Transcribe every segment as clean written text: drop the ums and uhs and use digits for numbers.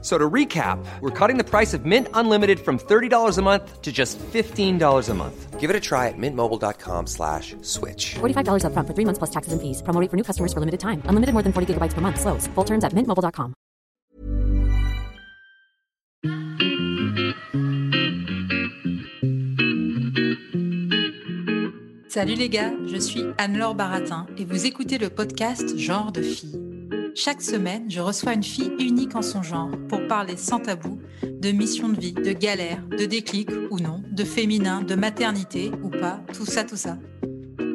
So to recap, we're cutting the price of Mint Unlimited from $30 a month to just $15 a month. Give it a try at mintmobile.com/switch. $45 up front for 3 months plus taxes and fees. Promo rate for new customers for limited time. Unlimited more than 40 gigabytes per month. Slows full terms at mintmobile.com. Salut les gars, je suis Anne-Laure Baratin et vous écoutez le podcast Genre de Fille. Chaque semaine, je reçois une fille unique en son genre pour parler sans tabou de mission de vie, de galère, de déclic ou non, de féminin, de maternité ou pas, tout ça.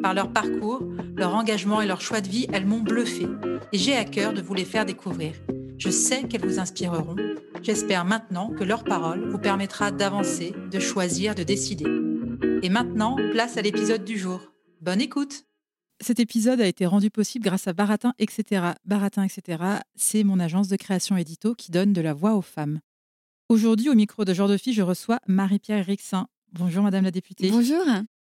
Par leur parcours, leur engagement et leur choix de vie, elles m'ont bluffée et j'ai à cœur de vous les faire découvrir. Je sais qu'elles vous inspireront. J'espère maintenant que leur parole vous permettra d'avancer, de choisir, de décider. Et maintenant, place à l'épisode du jour. Bonne écoute! Cet épisode a été rendu possible grâce à Baratin, etc. Baratin, etc., c'est mon agence de création édito qui donne de la voix aux femmes. Aujourd'hui, au micro de Genre de Fille, je reçois Marie-Pierre Rixain. Bonjour Madame la députée. Bonjour.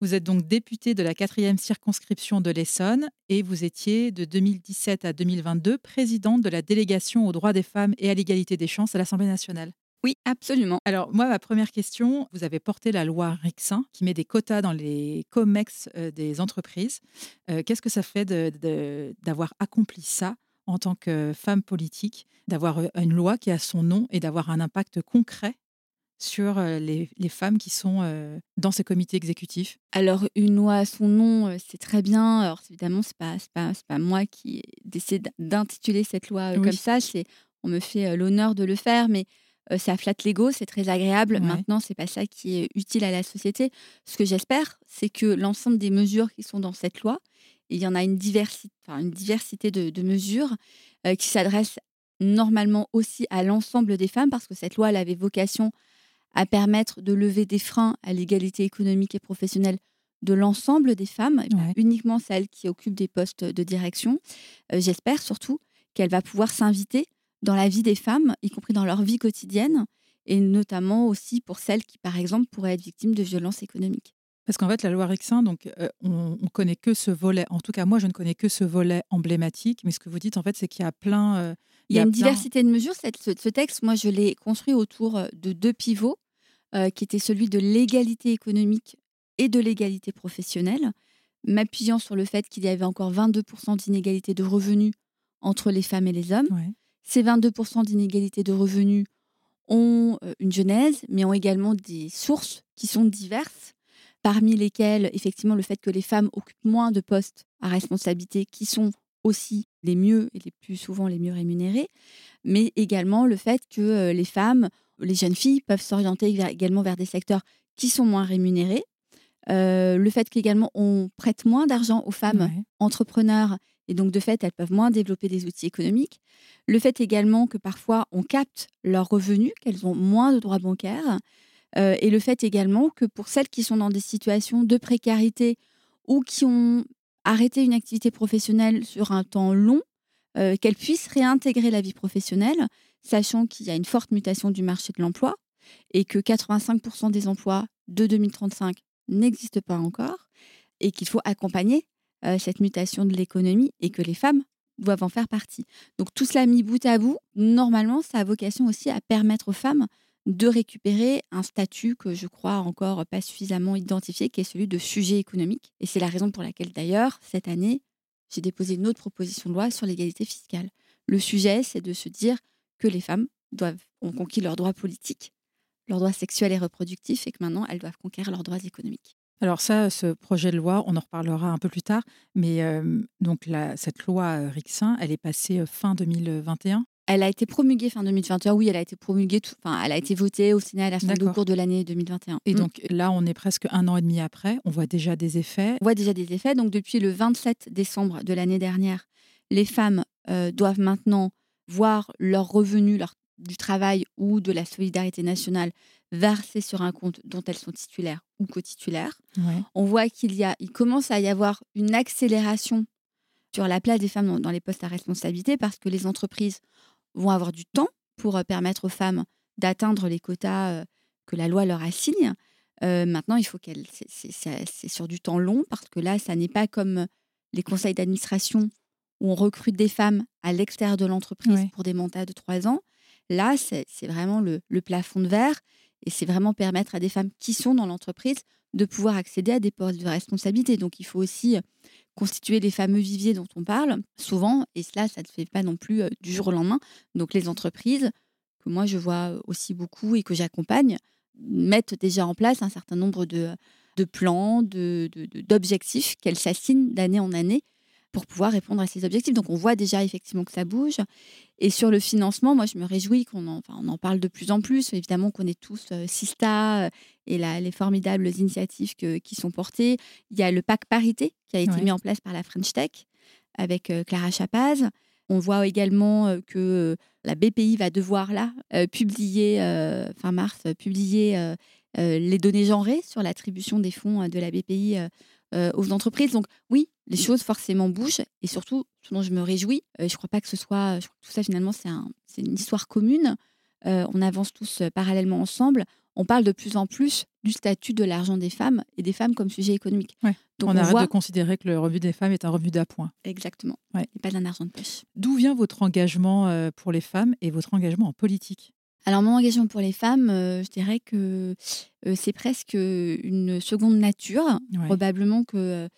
Vous êtes donc députée de la 4e circonscription de l'Essonne et vous étiez de 2017 à 2022 présidente de la délégation aux droits des femmes et à l'égalité des chances à l'Assemblée nationale. Oui, absolument. Alors, moi, ma première question, vous avez porté la loi Rixain qui met des quotas dans les comex des entreprises. Qu'est-ce que ça fait d'avoir accompli ça en tant que femme politique, d'avoir une loi qui a son nom et d'avoir un impact concret sur les femmes qui sont dans ces comités exécutifs? Alors, une loi à son nom, c'est très bien. Alors, évidemment, c'est pas moi qui décide d'intituler cette loi comme ça. On me fait l'honneur de le faire, mais... ça flatte l'ego, c'est très agréable. Ouais. Maintenant, ce n'est pas ça qui est utile à la société. Ce que j'espère, c'est que l'ensemble des mesures qui sont dans cette loi, il y en a une diversité de mesures qui s'adressent normalement aussi à l'ensemble des femmes, parce que cette loi elle avait vocation à permettre de lever des freins à l'égalité économique et professionnelle de l'ensemble des femmes, uniquement celles qui occupent des postes de direction. J'espère surtout qu'elle va pouvoir s'inviter dans la vie des femmes, y compris dans leur vie quotidienne, et notamment aussi pour celles qui, par exemple, pourraient être victimes de violences économiques. Parce qu'en fait, la loi Rixain, on connaît que ce volet. En tout cas, moi, je ne connais que ce volet emblématique. Mais ce que vous dites, en fait, c'est qu'il y a plein... Il y a une diversité de mesures. Ce texte, moi, je l'ai construit autour de deux pivots, qui étaient celui de l'égalité économique et de l'égalité professionnelle, m'appuyant sur le fait qu'il y avait encore 22% d'inégalité de revenus entre les femmes et les hommes. Ouais. Ces 22% d'inégalités de revenus ont une genèse, mais ont également des sources qui sont diverses, parmi lesquelles, effectivement, le fait que les femmes occupent moins de postes à responsabilité, qui sont aussi les mieux et les plus souvent les mieux rémunérés, mais également le fait que les femmes, les jeunes filles, peuvent s'orienter également vers des secteurs qui sont moins rémunérés. Le fait qu'également on prête moins d'argent aux femmes entrepreneurs, et donc, de fait, elles peuvent moins développer des outils économiques. Le fait également que parfois, on capte leurs revenus, qu'elles ont moins de droits bancaires. Et le fait également que pour celles qui sont dans des situations de précarité ou qui ont arrêté une activité professionnelle sur un temps long, qu'elles puissent réintégrer la vie professionnelle, sachant qu'il y a une forte mutation du marché de l'emploi et que 85% des emplois de 2035 n'existent pas encore et qu'il faut accompagner cette mutation de l'économie et que les femmes doivent en faire partie. Donc tout cela mis bout à bout, normalement, ça a vocation aussi à permettre aux femmes de récupérer un statut que je crois encore pas suffisamment identifié, qui est celui de sujet économique. Et c'est la raison pour laquelle d'ailleurs, cette année, j'ai déposé une autre proposition de loi sur l'égalité fiscale. Le sujet, c'est de se dire que les femmes ont conquis leurs droits politiques, leurs droits sexuels et reproductifs, et que maintenant, elles doivent conquérir leurs droits économiques. Alors ça, ce projet de loi, on en reparlera un peu plus tard, mais donc cette loi Rixain, elle est passée fin 2021 ? Elle a été promulguée fin 2021, oui, elle a été promulguée, elle a été votée au Sénat à la fin au cours de l'année 2021. Et donc là, on est presque 1 an et demi après, on voit déjà des effets. On voit déjà des effets, donc depuis le 27 décembre de l'année dernière, les femmes doivent maintenant voir leurs revenus, du travail ou de la solidarité nationale versés sur un compte dont elles sont titulaires ou cotitulaires. Ouais. On voit qu'il commence à y avoir une accélération sur la place des femmes dans les postes à responsabilité parce que les entreprises vont avoir du temps pour permettre aux femmes d'atteindre les quotas que la loi leur assigne. Maintenant, il faut qu'elles... C'est sur du temps long, parce que là, ça n'est pas comme les conseils d'administration où on recrute des femmes à l'extérieur de l'entreprise pour des mandats de 3 ans. Là, c'est vraiment le plafond de verre, et c'est vraiment permettre à des femmes qui sont dans l'entreprise de pouvoir accéder à des postes de responsabilité. Donc, il faut aussi constituer les fameux viviers dont on parle souvent, et cela, ça ne se fait pas non plus du jour au lendemain. Donc, les entreprises, que moi, je vois aussi beaucoup et que j'accompagne, mettent déjà en place un certain nombre de plans, d'objectifs qu'elles s'assignent d'année en année pour pouvoir répondre à ces objectifs. Donc, on voit déjà effectivement que ça bouge. Et sur le financement, moi, je me réjouis qu'on en parle de plus en plus. Évidemment, on connaît tous Sista et les formidables initiatives qui sont portées. Il y a le pacte parité qui a été mis en place par la French Tech avec Clara Chapaz. On voit également que la BPI va devoir là publier, fin mars, les données genrées sur l'attribution des fonds de la BPI aux entreprises. Donc oui, les choses forcément bougent, et surtout, ce dont je me réjouis, je ne crois pas que ce soit... Je crois que tout ça, finalement, c'est une histoire commune. On avance tous parallèlement ensemble. On parle de plus en plus du statut de l'argent des femmes et des femmes comme sujet économique. Ouais. Donc on arrête de considérer que le revenu des femmes est un revenu d'appoint. Exactement, et pas d'un argent de poche. D'où vient votre engagement pour les femmes et votre engagement en politique ? Alors, mon engagement pour les femmes, je dirais que c'est presque une seconde nature. Ouais. Probablement que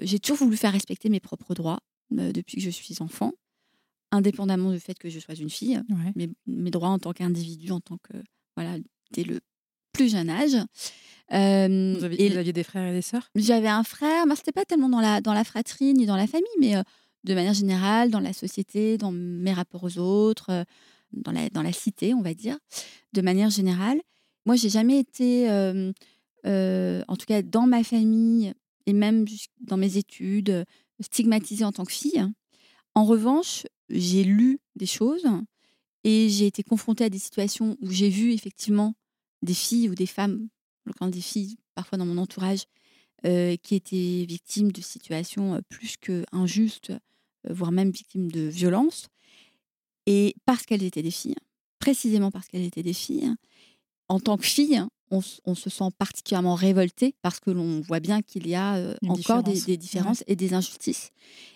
j'ai toujours voulu faire respecter mes propres droits depuis que je suis enfant, indépendamment du fait que je sois une fille. Ouais. Mes droits en tant qu'individu, en tant que... dès le plus jeune âge. Vous aviez des frères et des sœurs ? J'avais un frère, mais ce n'était pas tellement dans la fratrie ni dans la famille, mais de manière générale, dans la société, dans mes rapports aux autres... Dans la cité, on va dire, de manière générale. Moi, j'ai jamais été, en tout cas dans ma famille et même dans mes études, stigmatisée en tant que fille. En revanche, j'ai lu des choses et j'ai été confrontée à des situations où j'ai vu effectivement des filles ou des femmes, quand des filles, parfois dans mon entourage, qui étaient victimes de situations plus qu'injustes, voire même victimes de violences. Et parce qu'elles étaient des filles, précisément parce qu'elles étaient des filles, en tant que filles, on se sent particulièrement révoltée parce que l'on voit bien qu'il y a encore des différences et des injustices.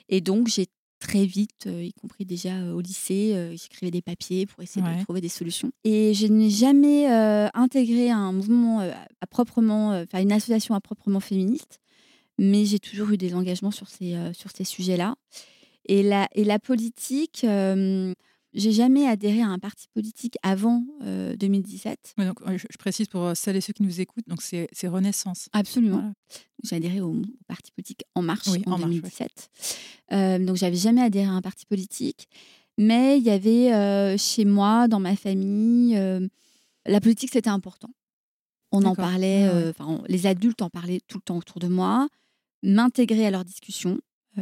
Et donc, j'ai très vite, y compris déjà au lycée, j'écrivais des papiers pour essayer de trouver des solutions. Et je n'ai jamais intégré un mouvement une association à proprement féministe, mais j'ai toujours eu des engagements sur ces sujets-là. Et la politique... J'ai jamais adhéré à un parti politique avant 2017. Oui, donc, je précise pour celles et ceux qui nous écoutent, donc c'est Renaissance. Absolument. Voilà. J'ai adhéré au parti politique En Marche en 2017. Ouais. Donc, j'avais jamais adhéré à un parti politique. Mais il y avait chez moi, dans ma famille, la politique, c'était important. On en parlait, les adultes en parlaient tout le temps autour de moi. M'intégrer à leurs discussions,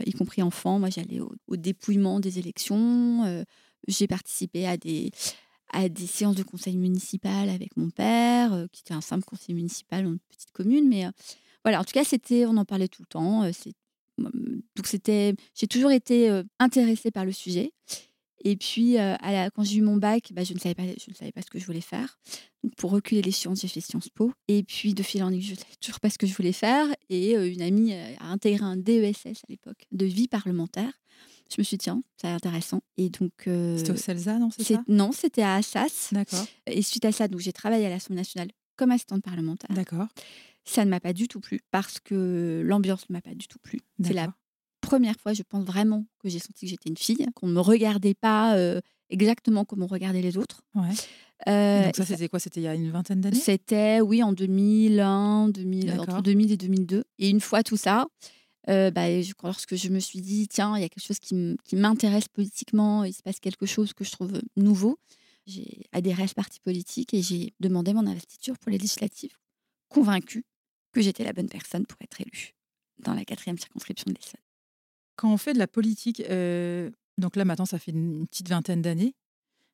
y compris enfant. Moi, j'allais au dépouillement des élections. J'ai participé à des séances de conseil municipal avec mon père, qui était un simple conseil municipal dans une petite commune. Mais en tout cas, on en parlait tout le temps. J'ai toujours été intéressée par le sujet. Et puis, quand j'ai eu mon bac, je ne savais pas ce que je voulais faire. Donc, pour reculer les sciences, j'ai fait Sciences Po. Et puis, de fil en aiguille, je ne savais toujours pas ce que je voulais faire. Et une amie a intégré un DESS à l'époque, de vie parlementaire. Je me suis dit, tiens, c'est intéressant. Et donc, c'était au CELSA, non ? Non, c'était à Assas. D'accord. Et suite à ça, donc, j'ai travaillé à l'Assemblée nationale comme assistante parlementaire. D'accord. Ça ne m'a pas du tout plu, parce que l'ambiance ne m'a pas du tout plu. D'accord. C'est la première fois, je pense vraiment, que j'ai senti que j'étais une fille, qu'on ne me regardait pas exactement comme on regardait les autres. Ouais. Donc ça, c'était quoi ? C'était il y a une vingtaine d'années ? C'était, oui, en 2001, entre 2000 et 2002. Et une fois tout ça... lorsque je me suis dit, tiens, il y a quelque chose qui m'intéresse politiquement, il se passe quelque chose que je trouve nouveau, j'ai adhéré à ce parti politique et j'ai demandé mon investiture pour les législatives, convaincue que j'étais la bonne personne pour être élue dans la 4e circonscription de l'Essonne. Quand on fait de la politique, donc là maintenant ça fait une petite vingtaine d'années,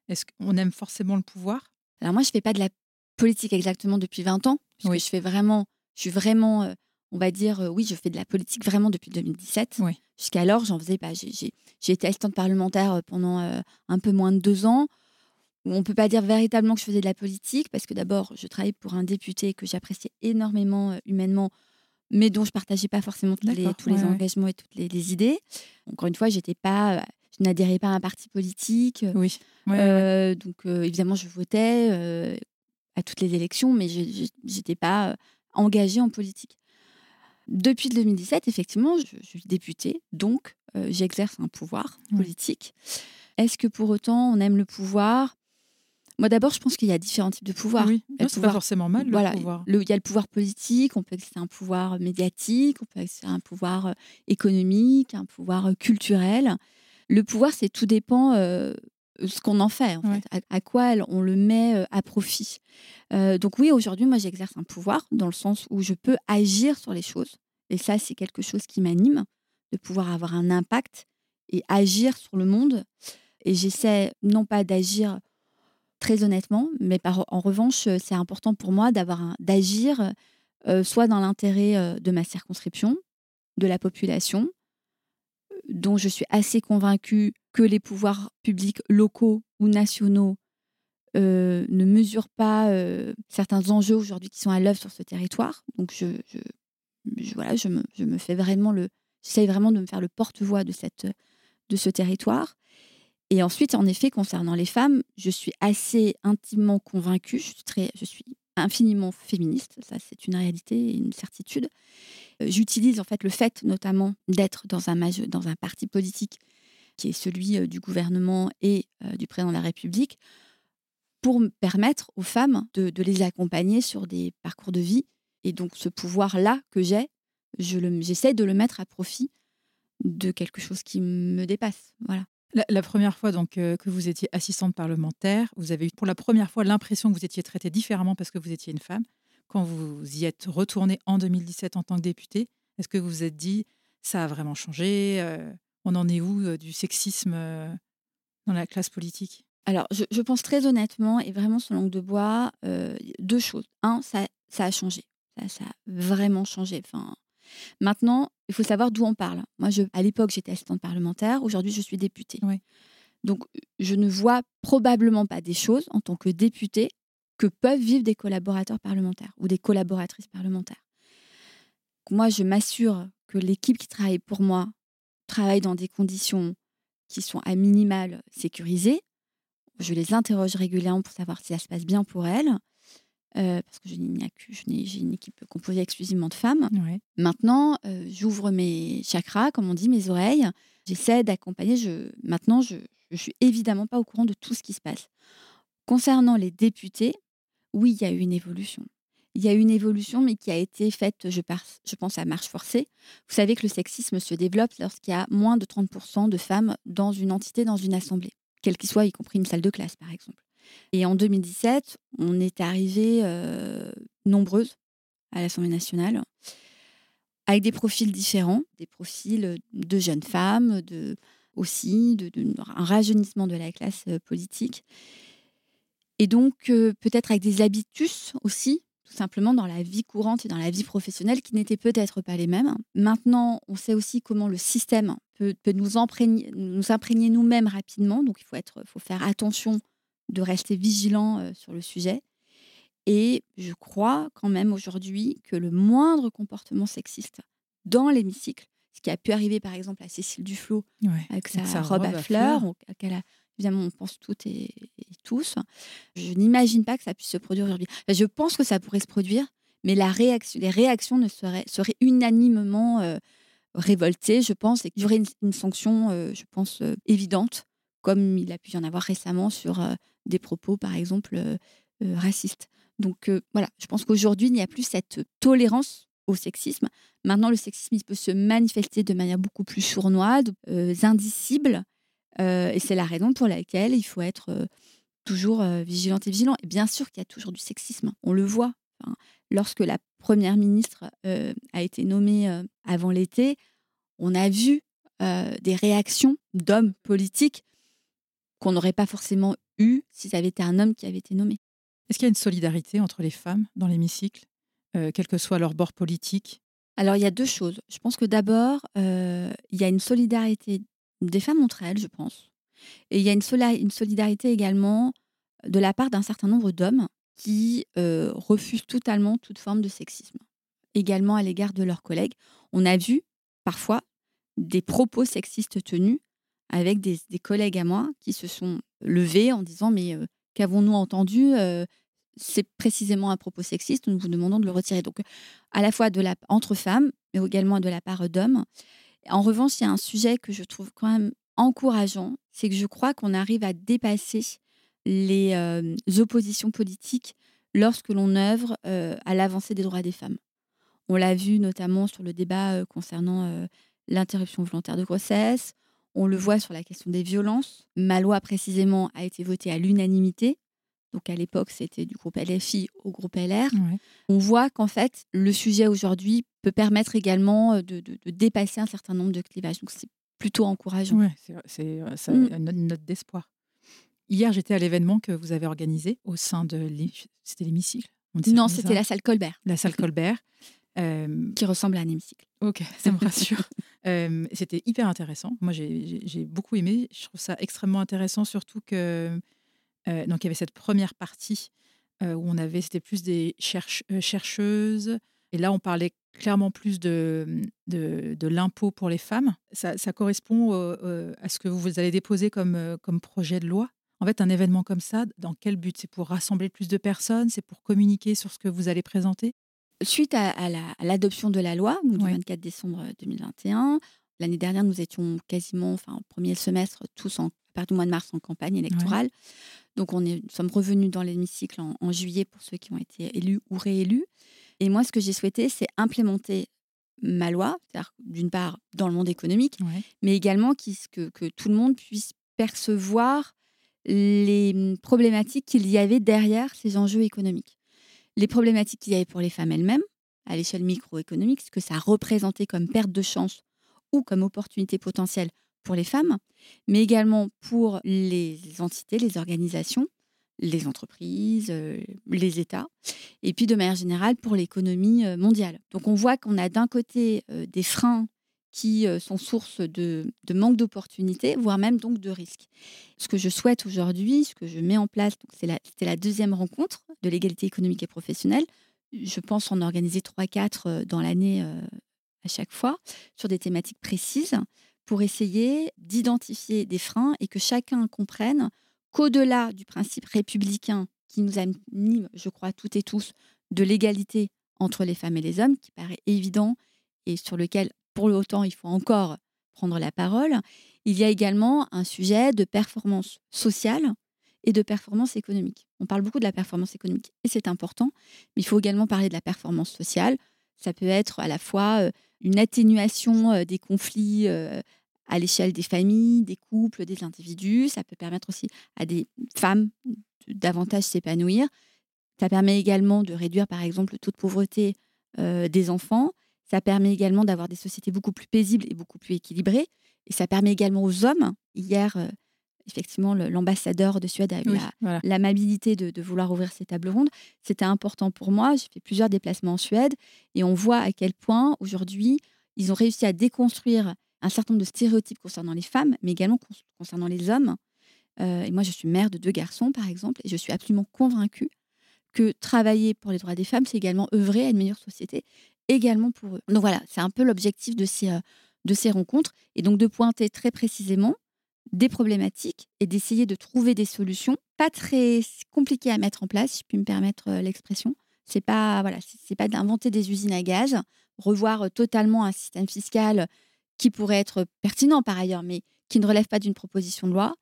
est-ce qu'on aime forcément le pouvoir ? Alors moi, je ne fais pas de la politique exactement depuis 20 ans, puisque je suis vraiment on va dire, oui, je fais de la politique vraiment depuis 2017. Oui. Jusqu'alors, j'en faisais pas. J'ai été assistante parlementaire pendant un peu moins de 2 ans. On ne peut pas dire véritablement que je faisais de la politique, parce que d'abord, je travaillais pour un député que j'appréciais énormément humainement, mais dont je ne partageais pas forcément tous les engagements et toutes les idées. Encore une fois, je n'adhérais pas à un parti politique. Oui. Donc, évidemment, je votais à toutes les élections, mais je n'étais pas engagée en politique. Depuis 2017, effectivement, je suis députée, donc j'exerce un pouvoir politique. Est-ce que pour autant, on aime le pouvoir ? Moi, d'abord, je pense qu'il y a différents types de pouvoirs. Oui, non, c'est pas forcément mal, le pouvoir. Il y a le pouvoir politique, on peut exercer un pouvoir médiatique, on peut exercer un pouvoir économique, un pouvoir culturel. Le pouvoir, c'est tout dépend ce qu'on en fait, en fait. À quoi on le met à profit. Donc oui, aujourd'hui, moi, j'exerce un pouvoir dans le sens où je peux agir sur les choses. Et ça, c'est quelque chose qui m'anime, de pouvoir avoir un impact et agir sur le monde. Et j'essaie non pas d'agir très honnêtement, mais en revanche, c'est important pour moi d'agir soit dans l'intérêt de ma circonscription, de la population, dont je suis assez convaincue que les pouvoirs publics locaux ou nationaux ne mesurent pas certains enjeux aujourd'hui qui sont à l'œuvre sur ce territoire. Donc, je me fais vraiment j'essaie vraiment de me faire le porte-voix de ce territoire. Et ensuite, en effet, concernant les femmes, je suis assez intimement convaincue. Je suis infiniment féministe. Ça, c'est une réalité et une certitude. J'utilise en fait le fait, notamment, d'être dans un parti politique qui est celui du gouvernement et du président de la République, pour permettre aux femmes de les accompagner sur des parcours de vie. Et donc, ce pouvoir-là que j'ai, j'essaie de le mettre à profit de quelque chose qui me dépasse. Voilà. La première fois donc, que vous étiez assistante parlementaire, vous avez eu pour la première fois l'impression que vous étiez traitée différemment parce que vous étiez une femme. Quand vous y êtes retournée en 2017 en tant que députée, est-ce que vous vous êtes dit « ça a vraiment changé » On en est où du sexisme dans la classe politique ? Alors, je pense très honnêtement et vraiment sans langue de bois, 2 choses. 1, ça a changé. Ça a vraiment changé. Enfin, maintenant, il faut savoir d'où on parle. Moi, à l'époque, j'étais assistante parlementaire. Aujourd'hui, je suis députée. Oui. Donc, je ne vois probablement pas des choses en tant que députée que peuvent vivre des collaborateurs parlementaires ou des collaboratrices parlementaires. Moi, je m'assure que l'équipe qui travaille pour moi travaillent dans des conditions qui sont à minimal sécurisées. Je les interroge régulièrement pour savoir si ça se passe bien pour elles, parce que j'ai une équipe composée exclusivement de femmes. Ouais. Maintenant, j'ouvre mes chakras, comme on dit, mes oreilles. J'essaie d'accompagner. Maintenant, je ne suis évidemment pas au courant de tout ce qui se passe. Concernant les députés, oui, il y a eu une évolution. Il y a eu une évolution, mais qui a été faite, je pense, à marche forcée. Vous savez que le sexisme se développe lorsqu'il y a moins de 30% de femmes dans une entité, dans une assemblée, quelle qu'il soit, y compris une salle de classe, par exemple. Et en 2017, on est arrivées nombreuses à l'Assemblée nationale, avec des profils différents, des profils de jeunes femmes, un rajeunissement de la classe politique. Et donc, peut-être avec des habitus aussi, tout simplement dans la vie courante et dans la vie professionnelle qui n'étaient peut-être pas les mêmes. Maintenant, on sait aussi comment le système peut nous imprégner nous-mêmes rapidement. Donc, il faut faire attention de rester vigilant sur le sujet. Et je crois quand même aujourd'hui que le moindre comportement sexiste dans l'hémicycle, ce qui a pu arriver par exemple à Cécile Duflot avec sa robe à fleurs, évidemment, on pense toutes et tous. Je n'imagine pas que ça puisse se produire aujourd'hui. Enfin, je pense que ça pourrait se produire, mais les réactions seraient unanimement révoltées, je pense, et qu'il y aurait une sanction, je pense, évidente, comme il a pu y en avoir récemment sur des propos, par exemple, racistes. Donc voilà, je pense qu'aujourd'hui, il n'y a plus cette tolérance au sexisme. Maintenant, le sexisme, il peut se manifester de manière beaucoup plus sournoise, indicible. Et c'est la raison pour laquelle il faut être toujours vigilante et vigilant. Et bien sûr qu'il y a toujours du sexisme, on le voit. Enfin, lorsque la première ministre a été nommée avant l'été, on a vu des réactions d'hommes politiques qu'on n'aurait pas forcément eues si ça avait été un homme qui avait été nommé. Est-ce qu'il y a une solidarité entre les femmes dans l'hémicycle, quel que soit leur bord politique ? Alors, il y a deux choses. Je pense que d'abord, il y a une solidarité des femmes entre elles, je pense. Et il y a une solidarité également de la part d'un certain nombre d'hommes qui refusent totalement toute forme de sexisme. Également à l'égard de leurs collègues. On a vu parfois des propos sexistes tenus avec des collègues à moi qui se sont levés en disant « Mais qu'avons-nous entendu c'est précisément un propos sexiste, nous vous demandons de le retirer. » Donc, à la fois entre femmes, mais également de la part d'hommes. En revanche, il y a un sujet que je trouve quand même encourageant, c'est que je crois qu'on arrive à dépasser les oppositions politiques lorsque l'on œuvre à l'avancée des droits des femmes. On l'a vu notamment sur le débat concernant l'interruption volontaire de grossesse. On le voit sur la question des violences. Ma loi, précisément, a été votée à l'unanimité. Donc, à l'époque, c'était du groupe LFI au groupe LR. Ouais. On voit qu'en fait, le sujet aujourd'hui peut permettre également de dépasser un certain nombre de clivages. Donc, c'est plutôt encourageant. Ouais, c'est une note d'espoir. Hier, j'étais à l'événement que vous avez organisé au sein de l'hémicycle. Non, c'était la salle Colbert. La salle Colbert. Qui ressemble à un hémicycle. Ok, ça me rassure. C'était hyper intéressant. Moi, j'ai beaucoup aimé. Je trouve ça extrêmement intéressant, surtout que... donc, il y avait cette première partie où on avait, c'était plus des chercheuses. Et là, on parlait clairement plus de l'impôt pour les femmes. Ça correspond à ce que vous allez déposer comme projet de loi. En fait, un événement comme ça, dans quel but ? C'est pour rassembler plus de personnes ? C'est pour communiquer sur ce que vous allez présenter ? Suite à l'adoption de la loi, donc du 24 décembre 2021, l'année dernière, nous étions quasiment, au premier semestre, tous à partir du mois de mars en campagne électorale. Ouais. Donc, nous sommes revenus dans l'hémicycle en juillet pour ceux qui ont été élus ou réélus. Et moi, ce que j'ai souhaité, c'est implémenter ma loi, c'est-à-dire d'une part dans le monde économique, mais également que tout le monde puisse percevoir les problématiques qu'il y avait derrière ces enjeux économiques. Les problématiques qu'il y avait pour les femmes elles-mêmes, à l'échelle microéconomique, ce que ça représentait comme perte de chance ou comme opportunité potentielle pour les femmes, mais également pour les entités, les organisations, les entreprises, les États, et puis de manière générale pour l'économie mondiale. Donc on voit qu'on a d'un côté des freins qui sont source de manque d'opportunités, voire même donc de risques. Ce que je souhaite aujourd'hui, ce que je mets en place, donc c'était la deuxième rencontre de l'égalité économique et professionnelle. Je pense en organiser 3-4 dans l'année à chaque fois, sur des thématiques précises, pour essayer d'identifier des freins et que chacun comprenne qu'au-delà du principe républicain qui nous anime, je crois, toutes et tous, de l'égalité entre les femmes et les hommes, qui paraît évident et sur lequel, pour autant, il faut encore prendre la parole, il y a également un sujet de performance sociale et de performance économique. On parle beaucoup de la performance économique et c'est important, mais il faut également parler de la performance sociale. Ça peut être à la fois une atténuation des conflits à l'échelle des familles, des couples, des individus. Ça peut permettre aussi à des femmes davantage s'épanouir. Ça permet également de réduire, par exemple, le taux de pauvreté des enfants. Ça permet également d'avoir des sociétés beaucoup plus paisibles et beaucoup plus équilibrées. Et ça permet également aux hommes. Hier, effectivement, l'ambassadeur de Suède a eu l'amabilité de vouloir ouvrir ces tables rondes. C'était important pour moi. J'ai fait plusieurs déplacements en Suède et on voit à quel point, aujourd'hui, ils ont réussi à déconstruire un certain nombre de stéréotypes concernant les femmes, mais également concernant les hommes. Et moi, je suis mère de 2 garçons, par exemple, et je suis absolument convaincue que travailler pour les droits des femmes, c'est également œuvrer à une meilleure société, également pour eux. Donc voilà, c'est un peu l'objectif de ces rencontres. Et donc, de pointer très précisément des problématiques et d'essayer de trouver des solutions pas très compliquées à mettre en place, si je puis me permettre l'expression. C'est pas d'inventer des usines à gaz, revoir totalement un système fiscal qui pourrait être pertinent par ailleurs, mais qui ne relève pas d'une proposition de loi,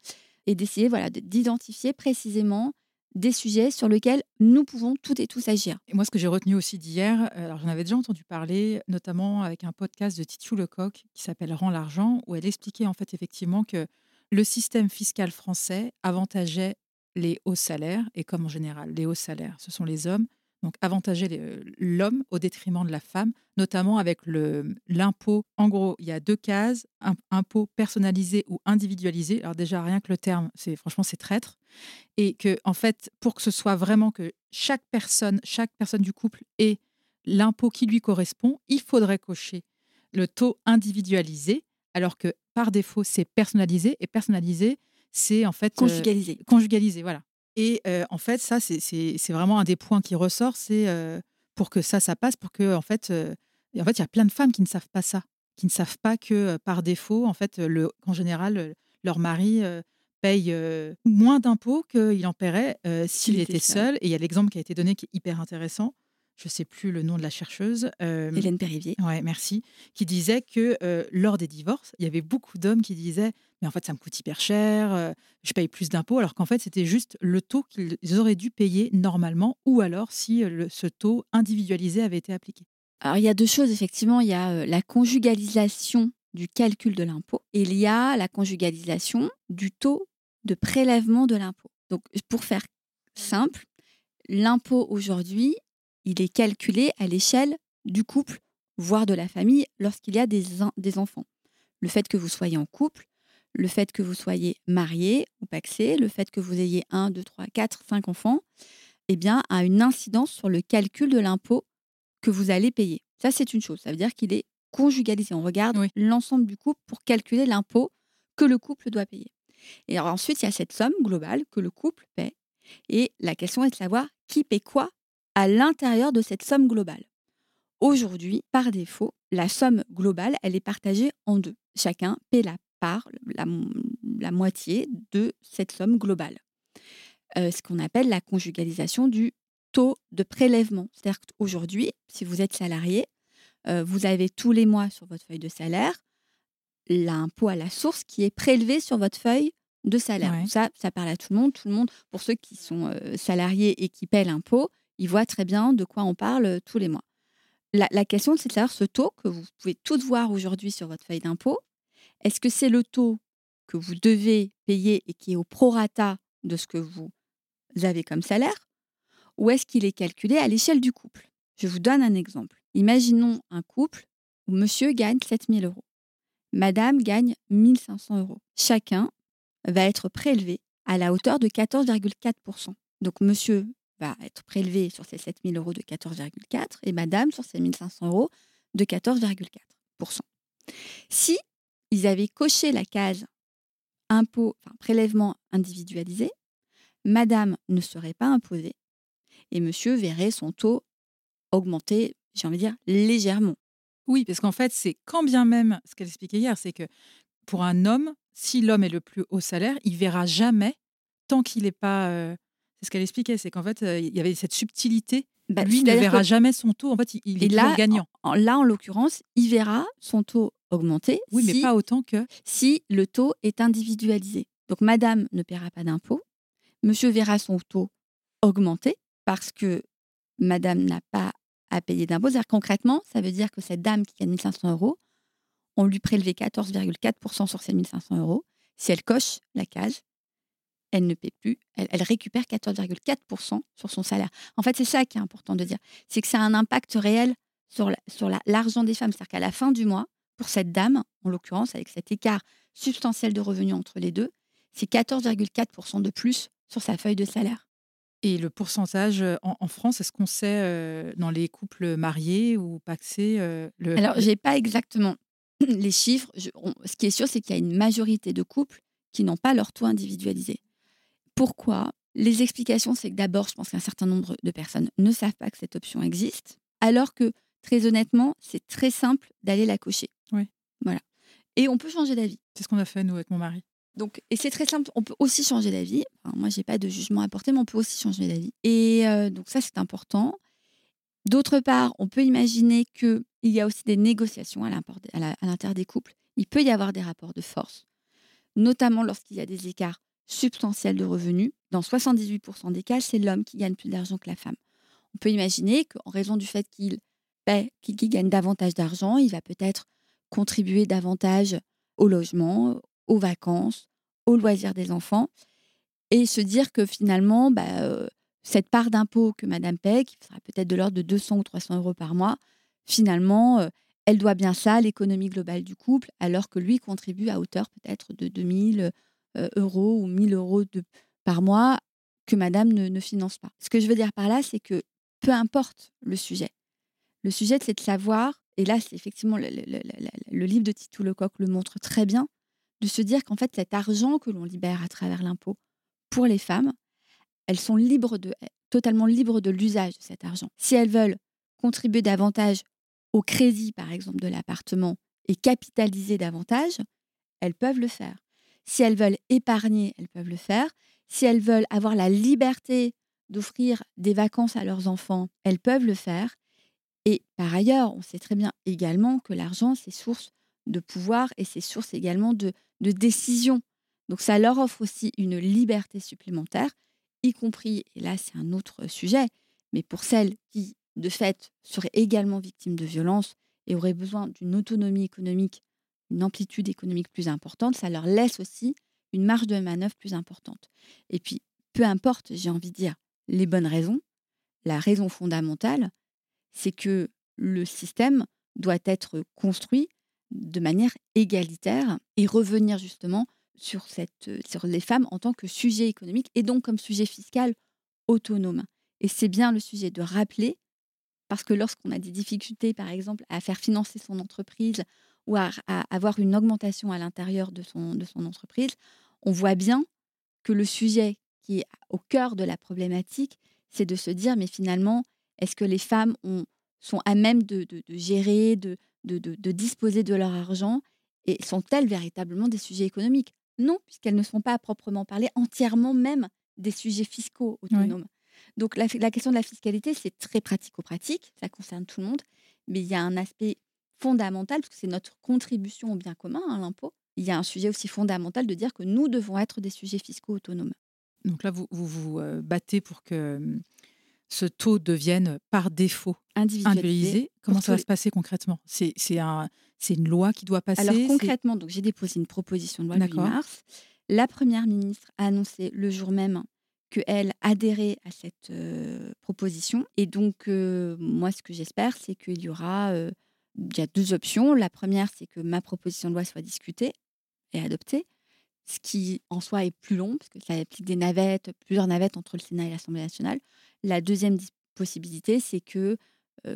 et d'essayer d'identifier précisément des sujets sur lesquels nous pouvons toutes et tous agir. Et moi, ce que j'ai retenu aussi d'hier, alors j'en avais déjà entendu parler, notamment avec un podcast de Titiou Lecoq qui s'appelle « Rends l'argent », où elle expliquait en fait effectivement que le système fiscal français avantageait les hauts salaires, et comme en général, les hauts salaires, ce sont les hommes, donc avantageait l'homme au détriment de la femme, notamment avec l'impôt. En gros, il y a 2 cases, impôt personnalisé ou individualisé. Alors déjà, rien que le terme, c'est traître. Et que, en fait, pour que ce soit vraiment que chaque personne du couple ait l'impôt qui lui correspond, il faudrait cocher le taux individualisé, alors que par défaut, c'est personnalisé. Et personnalisé, c'est en fait... Conjugalisé. Conjugalisé, voilà. Et en fait, ça, c'est vraiment un des points qui ressort, c'est pour que ça passe, pour que, en fait, il y a plein de femmes qui ne savent pas ça, qui ne savent pas que par défaut, en fait, en général, leur mari... paye moins d'impôts qu'il en paierait s'il était seul. Et il y a l'exemple qui a été donné qui est hyper intéressant. Je ne sais plus le nom de la chercheuse. Hélène Périvier. Oui, merci. Qui disait que lors des divorces, il y avait beaucoup d'hommes qui disaient « Mais en fait, ça me coûte hyper cher, je paye plus d'impôts. » Alors qu'en fait, c'était juste le taux qu'ils auraient dû payer normalement ou alors si ce taux individualisé avait été appliqué. Alors, il y a deux choses, effectivement. Il y a la conjugalisation du calcul de l'impôt. Il y a la conjugalisation du taux de prélèvement de l'impôt. Donc, pour faire simple, l'impôt aujourd'hui, il est calculé à l'échelle du couple, voire de la famille, lorsqu'il y a des enfants. Le fait que vous soyez en couple, le fait que vous soyez marié ou pacsé, le fait que vous ayez 1, 2, 3, 4, 5 enfants, eh bien, a une incidence sur le calcul de l'impôt que vous allez payer. Ça, c'est une chose. Ça veut dire qu'il est conjugalisé. On regarde l'ensemble du couple pour calculer l'impôt que le couple doit payer. Et alors ensuite, il y a cette somme globale que le couple paie. Et la question est de savoir qui paie quoi à l'intérieur de cette somme globale. Aujourd'hui, par défaut, la somme globale, elle est partagée en deux. Chacun paie la part, la moitié de cette somme globale. Ce qu'on appelle la conjugalisation du taux de prélèvement. C'est-à-dire qu'aujourd'hui, si vous êtes salarié, vous avez tous les mois sur votre feuille de salaire l'impôt à la source qui est prélevé sur votre feuille de salaire. Ouais. Ça parle à tout le monde. Pour ceux qui sont salariés et qui paient l'impôt, ils voient très bien de quoi on parle tous les mois. La question, c'est de savoir ce taux que vous pouvez tous voir aujourd'hui sur votre feuille d'impôt. Est-ce que c'est le taux que vous devez payer et qui est au prorata de ce que vous avez comme salaire, ou est-ce qu'il est calculé à l'échelle du couple? Je vous donne un exemple. Imaginons un couple où monsieur gagne 7 000 €. Madame gagne 1 500 €. Chacun va être prélevé à la hauteur de 14,4%. Donc, monsieur va être prélevé sur ses 7 000 € de 14,4% et madame sur ses 1 500 € de 14,4%. Si ils avaient coché la case prélèvement individualisé, madame ne serait pas imposée et monsieur verrait son taux augmenter, j'ai envie de dire, légèrement. Oui, parce qu'en fait, c'est quand bien même, ce qu'elle expliquait hier, c'est que pour un homme, si l'homme est le plus haut salaire, il ne verra jamais tant qu'il n'est pas... c'est ce qu'elle expliquait, c'est qu'en fait, il y avait cette subtilité. Lui, il ne verra jamais son taux. En fait, il est toujours gagnant. En l'occurrence, il verra son taux augmenter. Oui, mais pas autant que... Si le taux est individualisé. Donc, madame ne paiera pas d'impôt. Monsieur verra son taux augmenter parce que madame n'a pas à payer d'impôts. C'est-à-dire concrètement, ça veut dire que cette dame qui gagne 1 500 €, on lui prélevait 14,4% sur ses 1 500 €. Si elle coche la case, elle ne paie plus. Elle récupère 14,4% sur son salaire. En fait, c'est ça qui est important de dire. C'est que ça a un impact réel sur l'argent des femmes. C'est-à-dire qu'à la fin du mois, pour cette dame, en l'occurrence, avec cet écart substantiel de revenus entre les deux, c'est 14,4% de plus sur sa feuille de salaire. Et le pourcentage en France, est-ce qu'on sait dans les couples mariés ou pacsés Alors, je n'ai pas exactement les chiffres. Ce qui est sûr, c'est qu'il y a une majorité de couples qui n'ont pas leur taux individualisé. Pourquoi? Les explications, c'est que d'abord, je pense qu'un certain nombre de personnes ne savent pas que cette option existe, alors que, très honnêtement, c'est très simple d'aller la cocher. Oui. Voilà. Et on peut changer d'avis. C'est ce qu'on a fait, nous, avec mon mari. Donc, et c'est très simple, on peut aussi changer d'avis. Enfin, moi, je n'ai pas de jugement à porter, mais on peut aussi changer d'avis. Et donc ça, c'est important. D'autre part, on peut imaginer qu'il y a aussi des négociations à l'intérieur des couples. Il peut y avoir des rapports de force, notamment lorsqu'il y a des écarts substantiels de revenus. Dans 78% des cas, c'est l'homme qui gagne plus d'argent que la femme. On peut imaginer qu'en raison du fait qu'il gagne davantage d'argent, il va peut-être contribuer davantage au logement, aux vacances, aux loisirs des enfants, et se dire que finalement, cette part d'impôt que madame paie, qui sera peut-être de l'ordre de 200 ou 300 € par mois, finalement, elle doit bien ça à l'économie globale du couple, alors que lui contribue à hauteur peut-être de 2 000 € ou 1 000 € par mois que madame ne finance pas. Ce que je veux dire par là, c'est que peu importe le sujet, Le sujet, c'est de savoir, et là, c'est effectivement le livre de Titiou Lecoq le montre très bien, de se dire qu'en fait, cet argent que l'on libère à travers l'impôt pour les femmes, elles sont totalement libres de l'usage de cet argent. Si elles veulent contribuer davantage au crédit, par exemple, de l'appartement et capitaliser davantage, elles peuvent le faire. Si elles veulent épargner, elles peuvent le faire. Si elles veulent avoir la liberté d'offrir des vacances à leurs enfants, elles peuvent le faire. Et par ailleurs, on sait très bien également que l'argent, c'est source de pouvoir et c'est source également de décision. Donc ça leur offre aussi une liberté supplémentaire, y compris, et là c'est un autre sujet, mais pour celles qui, de fait, seraient également victimes de violences et auraient besoin d'une autonomie économique, une amplitude économique plus importante, ça leur laisse aussi une marge de manœuvre plus importante. Et puis, peu importe, j'ai envie de dire, les bonnes raisons, la raison fondamentale, c'est que le système doit être construit de manière égalitaire et revenir justement sur les femmes en tant que sujet économique et donc comme sujet fiscal autonome. Et c'est bien le sujet de rappeler, parce que lorsqu'on a des difficultés, par exemple, à faire financer son entreprise ou à avoir une augmentation à l'intérieur de son entreprise, on voit bien que le sujet qui est au cœur de la problématique, c'est de se dire, mais finalement, est-ce que les femmes sont à même de gérer, de disposer de leur argent, et sont-elles véritablement des sujets économiques ? Non, puisqu'elles ne sont pas à proprement parler entièrement même des sujets fiscaux autonomes. Oui. Donc la question de la fiscalité, c'est très pratico-pratique, ça concerne tout le monde, mais il y a un aspect fondamental, parce que c'est notre contribution au bien commun, à l'impôt. Il y a un sujet aussi fondamental de dire que nous devons être des sujets fiscaux autonomes. Donc là, vous battez pour que ce taux devienne par défaut individualisé. Comment ça va se passer concrètement ? C'est une loi qui doit passer ? Alors concrètement, donc, j'ai déposé une proposition de loi le 8 mars. La Première ministre a annoncé le jour même qu'elle adhérait à cette proposition. Et donc, moi, ce que j'espère, c'est qu'il y aura... il y a deux options. La première, c'est que ma proposition de loi soit discutée et adoptée, ce qui, en soi, est plus long, parce que ça implique plusieurs navettes entre le Sénat et l'Assemblée nationale. La deuxième possibilité, c'est que,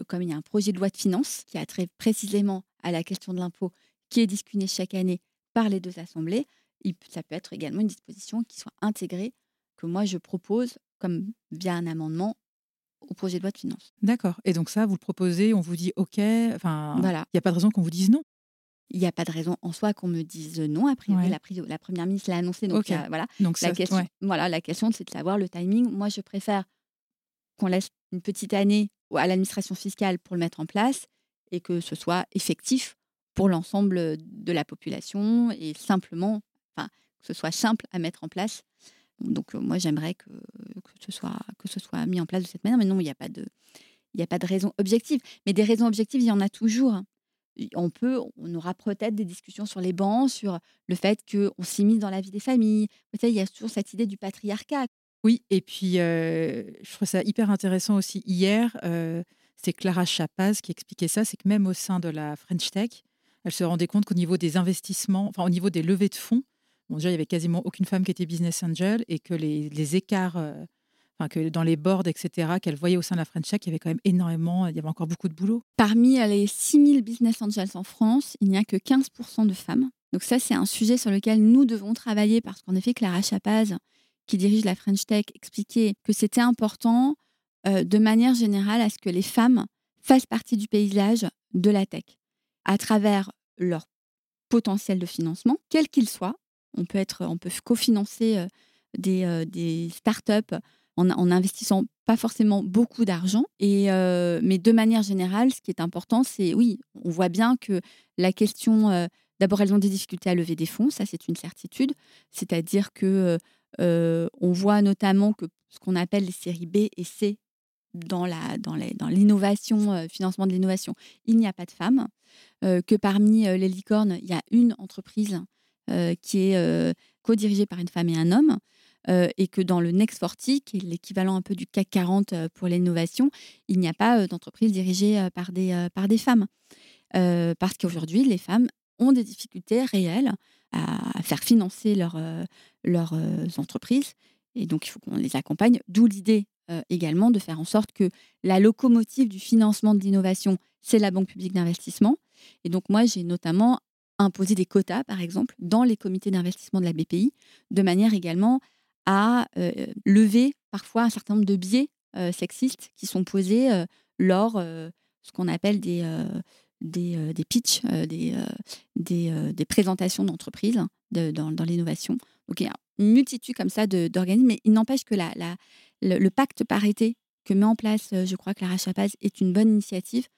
comme il y a un projet de loi de finances qui a trait précisément à la question de l'impôt, qui est discuté chaque année par les deux assemblées, ça peut être également une disposition qui soit intégrée, que moi, je propose, comme via un amendement, au projet de loi de finances. D'accord. Et donc ça, vous le proposez, on vous dit OK, enfin, voilà. Il n'y a pas de raison qu'on vous dise non. Il n'y a pas de raison en soi qu'on me dise non. A priori, la Première ministre l'a annoncé. Donc, okay. Voilà. Donc la question, voilà, la question, c'est de savoir le timing. Moi, je préfère qu'on laisse une petite année à l'administration fiscale pour le mettre en place et que ce soit effectif pour l'ensemble de la population et simplement, enfin, que ce soit simple à mettre en place. Donc, moi, j'aimerais que ce soit mis en place de cette manière. Mais non, il n'y a pas de raison objective. Mais des raisons objectives, il y en a toujours. On aura peut-être des discussions sur les bancs, sur le fait qu'on s'immisce dans la vie des familles. Peut-être il y a toujours cette idée du patriarcat. Oui, et puis, je trouve ça hyper intéressant aussi. Hier, c'est Clara Chapaz qui expliquait ça. C'est que même au sein de la French Tech, elle se rendait compte qu'au niveau des investissements, enfin, au niveau des levées de fonds, bon, déjà, il n'y avait quasiment aucune femme qui était business angel et que les écarts, enfin, que dans les boards, etc., qu'elle voyait au sein de la French Tech, il y avait quand même énormément, il y avait encore beaucoup de boulot. Parmi les 6 000 business angels en France, il n'y a que 15% de femmes. Donc ça, c'est un sujet sur lequel nous devons travailler parce qu'en effet, Clara Chapaz, qui dirige la French Tech, expliquait que c'était important de manière générale à ce que les femmes fassent partie du paysage de la tech à travers leur potentiel de financement, quel qu'il soit. On peut cofinancer des startups en investissant pas forcément beaucoup d'argent. Mais de manière générale, ce qui est important, c'est oui, on voit bien que la question... d'abord, elles ont des difficultés à lever des fonds, ça c'est une certitude. C'est-à-dire qu'on voit notamment que ce qu'on appelle les séries B et C dans l'innovation, financement de l'innovation, il n'y a pas de femmes. Que parmi les licornes, il y a une entreprise qui est co-dirigée par une femme et un homme, et que dans le Next 40, qui est l'équivalent un peu du CAC 40 pour l'innovation, il n'y a pas d'entreprise dirigée par des femmes. Parce qu'aujourd'hui, les femmes ont des difficultés réelles à faire financer leurs entreprises, et donc il faut qu'on les accompagne, d'où l'idée également de faire en sorte que la locomotive du financement de l'innovation, c'est la Banque publique d'investissement. Et donc moi, j'ai notamment imposé des quotas, par exemple, dans les comités d'investissement de la BPI, de manière également à lever parfois un certain nombre de biais sexistes qui sont posés lors ce qu'on appelle des pitchs, des présentations d'entreprises dans l'innovation. Donc, il y a une multitude comme ça d'organismes, mais il n'empêche que le pacte parité que met en place, je crois, Clara Chapaz est une bonne initiative.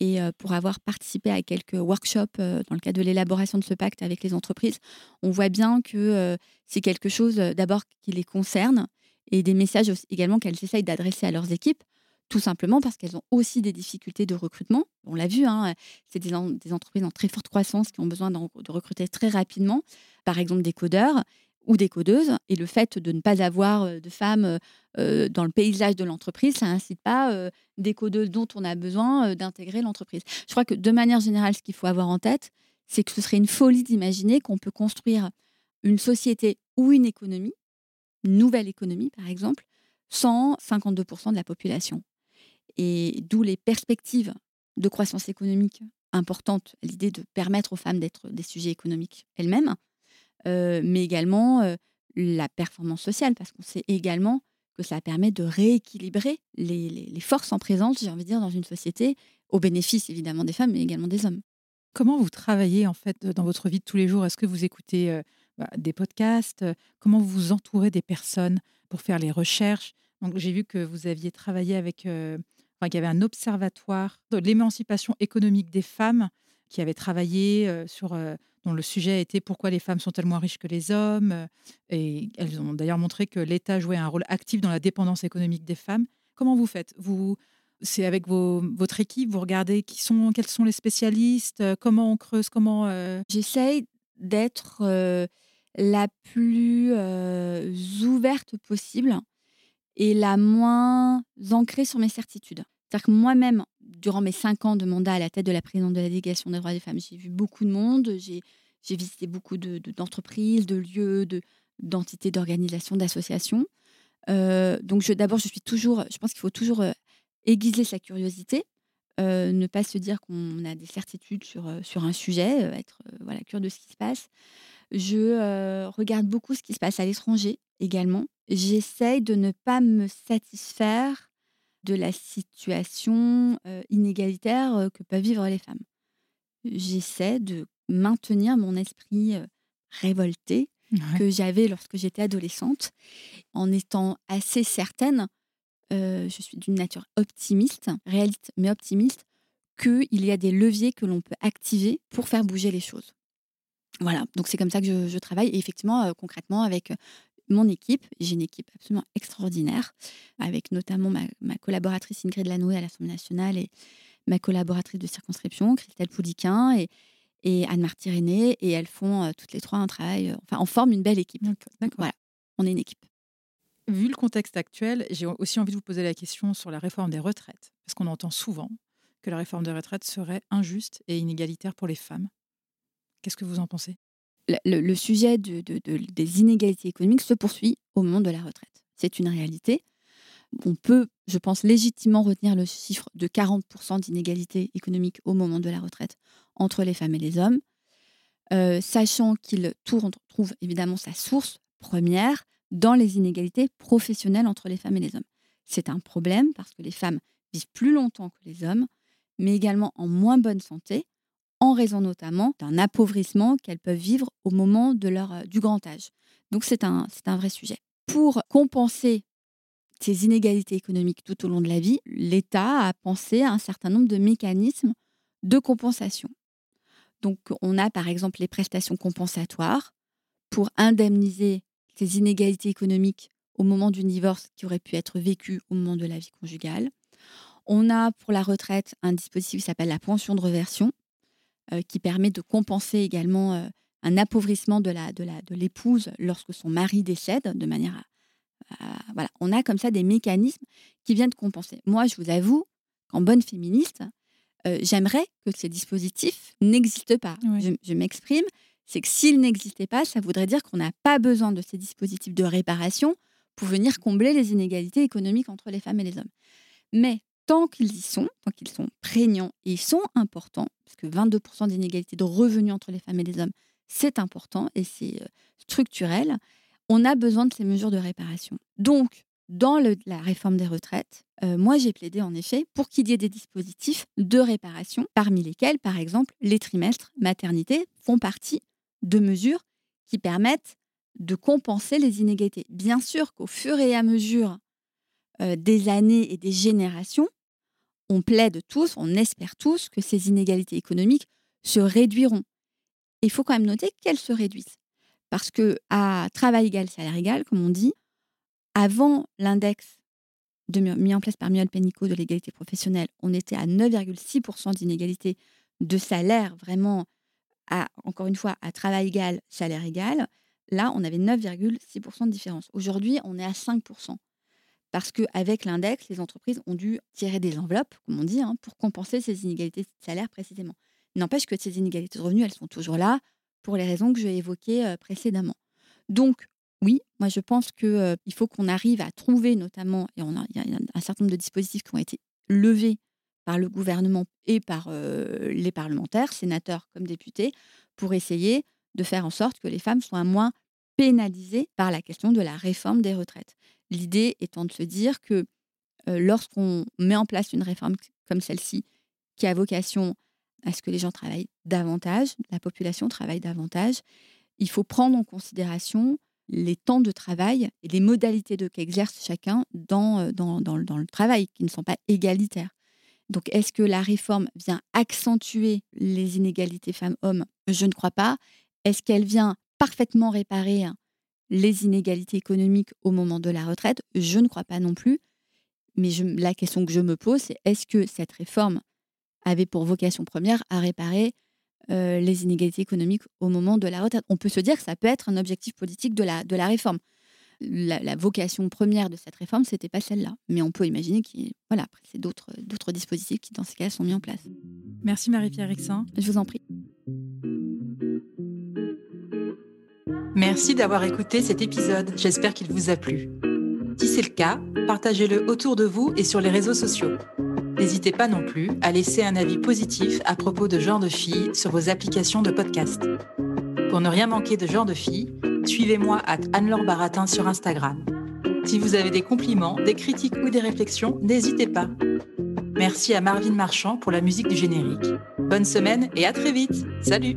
Et pour avoir participé à quelques workshops dans le cadre de l'élaboration de ce pacte avec les entreprises, on voit bien que c'est quelque chose d'abord qui les concerne et des messages également qu'elles essayent d'adresser à leurs équipes, tout simplement parce qu'elles ont aussi des difficultés de recrutement. On l'a vu, hein, c'est des entreprises en très forte croissance qui ont besoin de recruter très rapidement, par exemple des codeurs ou des codeuses. Et le fait de ne pas avoir de femmes dans le paysage de l'entreprise, ça n'incite pas des codeuses dont on a besoin d'intégrer l'entreprise. Je crois que de manière générale, ce qu'il faut avoir en tête, c'est que ce serait une folie d'imaginer qu'on peut construire une société ou une économie, une nouvelle économie par exemple, sans 52% de la population. Et d'où les perspectives de croissance économique importantes, l'idée de permettre aux femmes d'être des sujets économiques elles-mêmes, mais également la performance sociale, parce qu'on sait également que ça permet de rééquilibrer les forces en présence, j'ai envie de dire, dans une société, au bénéfice évidemment des femmes, mais également des hommes. Comment vous travaillez en fait dans votre vie de tous les jours ? Est-ce que vous écoutez des podcasts ? Comment vous vous entourez des personnes pour faire les recherches ? Donc, j'ai vu que vous aviez travaillé avec... Enfin, il y avait un observatoire de l'émancipation économique des femmes qui avait travaillé dont le sujet était pourquoi les femmes sont-elles moins riches que les hommes. Et elles ont d'ailleurs montré que l'État jouait un rôle actif dans la dépendance économique des femmes. Comment vous faites ? C'est avec votre équipe, vous regardez quels sont les spécialistes, comment on creuse, J'essaye d'être la plus ouverte possible et la moins ancrée sur mes certitudes. C'est-à-dire que moi-même, durant mes 5 ans de mandat à la tête de la présidente de la délégation des droits des femmes, j'ai vu beaucoup de monde, j'ai visité beaucoup d'entreprises, de lieux, d'entités, d'organisations, d'associations. Donc je suis toujours, je pense qu'il faut toujours aiguiser sa curiosité, ne pas se dire qu'on a des certitudes sur un sujet, être curieux de ce qui se passe. Je regarde beaucoup ce qui se passe à l'étranger également. J'essaye de ne pas me satisfaire de la situation inégalitaire que peuvent vivre les femmes. J'essaie de maintenir mon esprit révolté que j'avais lorsque j'étais adolescente. En étant assez certaine, je suis d'une nature optimiste, réaliste mais optimiste, qu'il y a des leviers que l'on peut activer pour faire bouger les choses. Voilà, donc c'est comme ça que je travaille. Et effectivement, concrètement, avec mon équipe, j'ai une équipe absolument extraordinaire, avec notamment ma collaboratrice Ingrid Lanoué à l'Assemblée nationale et ma collaboratrice de circonscription, Christelle Poudicain et Anne-Marthyréné. Et elles font toutes les trois un travail, on forme une belle équipe. D'accord. Voilà, on est une équipe. Vu le contexte actuel, j'ai aussi envie de vous poser la question sur la réforme des retraites, parce qu'on entend souvent que la réforme des retraites serait injuste et inégalitaire pour les femmes. Qu'est-ce que vous en pensez ? Le sujet des inégalités économiques se poursuit au moment de la retraite. C'est une réalité. On peut, je pense, légitimement retenir le chiffre de 40% d'inégalités économiques au moment de la retraite entre les femmes et les hommes, sachant qu'il trouve évidemment sa source première dans les inégalités professionnelles entre les femmes et les hommes. C'est un problème parce que les femmes vivent plus longtemps que les hommes, mais également en moins bonne santé, en raison notamment d'un appauvrissement qu'elles peuvent vivre au moment de du grand âge. Donc c'est un vrai sujet. Pour compenser ces inégalités économiques tout au long de la vie, l'État a pensé à un certain nombre de mécanismes de compensation. Donc on a par exemple les prestations compensatoires pour indemniser ces inégalités économiques au moment du divorce qui aurait pu être vécu au moment de la vie conjugale. On a pour la retraite un dispositif qui s'appelle la pension de réversion, qui permet de compenser également un appauvrissement de l'épouse lorsque son mari décède, de manière à on a comme ça des mécanismes qui viennent compenser. Moi, je vous avoue qu'en bonne féministe, j'aimerais que ces dispositifs n'existent pas. Oui. Je m'exprime, c'est que s'ils n'existaient pas, ça voudrait dire qu'on n'a pas besoin de ces dispositifs de réparation pour venir combler les inégalités économiques entre les femmes et les hommes. Mais tant qu'ils sont prégnants, et ils sont importants, parce que 22% d'inégalités de revenus entre les femmes et les hommes, c'est important et c'est structurel, on a besoin de ces mesures de réparation. Donc, dans la réforme des retraites, moi j'ai plaidé en effet pour qu'il y ait des dispositifs de réparation, parmi lesquels, par exemple, les trimestres maternité font partie de mesures qui permettent de compenser les inégalités. Bien sûr qu'au fur et à mesure des années et des générations, on plaide tous, on espère tous que ces inégalités économiques se réduiront. Et il faut quand même noter qu'elles se réduisent. Parce que à travail égal, salaire égal, comme on dit, avant l'index mis en place par Muriel Pénicaud de l'égalité professionnelle, on était à 9,6% d'inégalité de salaire, vraiment, encore une fois, à travail égal, salaire égal. Là, on avait 9,6% de différence. Aujourd'hui, on est à 5%. Parce qu'avec l'index, les entreprises ont dû tirer des enveloppes, comme on dit, pour compenser ces inégalités de salaire précisément. N'empêche que ces inégalités de revenus, elles sont toujours là, pour les raisons que j'ai évoquées précédemment. Donc, oui, moi je pense qu'il faut qu'on arrive à trouver notamment, et il y a un certain nombre de dispositifs qui ont été levés par le gouvernement et par les parlementaires, sénateurs comme députés, pour essayer de faire en sorte que les femmes soient moins pénalisées par la question de la réforme des retraites. L'idée étant de se dire que lorsqu'on met en place une réforme comme celle-ci, qui a vocation à ce que les gens travaillent davantage, la population travaille davantage, il faut prendre en considération les temps de travail et les modalités qu'exerce chacun dans le travail, qui ne sont pas égalitaires. Donc, est-ce que la réforme vient accentuer les inégalités femmes-hommes ? Je ne crois pas. Est-ce qu'elle vient parfaitement réparer les inégalités économiques au moment de la retraite ? Je ne crois pas non plus. Mais la question que je me pose, c'est est-ce que cette réforme avait pour vocation première à réparer les inégalités économiques au moment de la retraite ? On peut se dire que ça peut être un objectif politique de la réforme. La vocation première de cette réforme, ce n'était pas celle-là. Mais on peut imaginer après, c'est d'autres dispositifs qui, dans ces cas, sont mis en place. Merci Marie-Pierre Rixain. Je vous en prie. Merci d'avoir écouté cet épisode. J'espère qu'il vous a plu. Si c'est le cas, partagez-le autour de vous et sur les réseaux sociaux. N'hésitez pas non plus à laisser un avis positif à propos de Genre de Fille sur vos applications de podcast. Pour ne rien manquer de Genre de Fille, suivez-moi à Anne-Laure Baratin sur Instagram. Si vous avez des compliments, des critiques ou des réflexions, n'hésitez pas. Merci à Marvin Marchand pour la musique du générique. Bonne semaine et à très vite. Salut.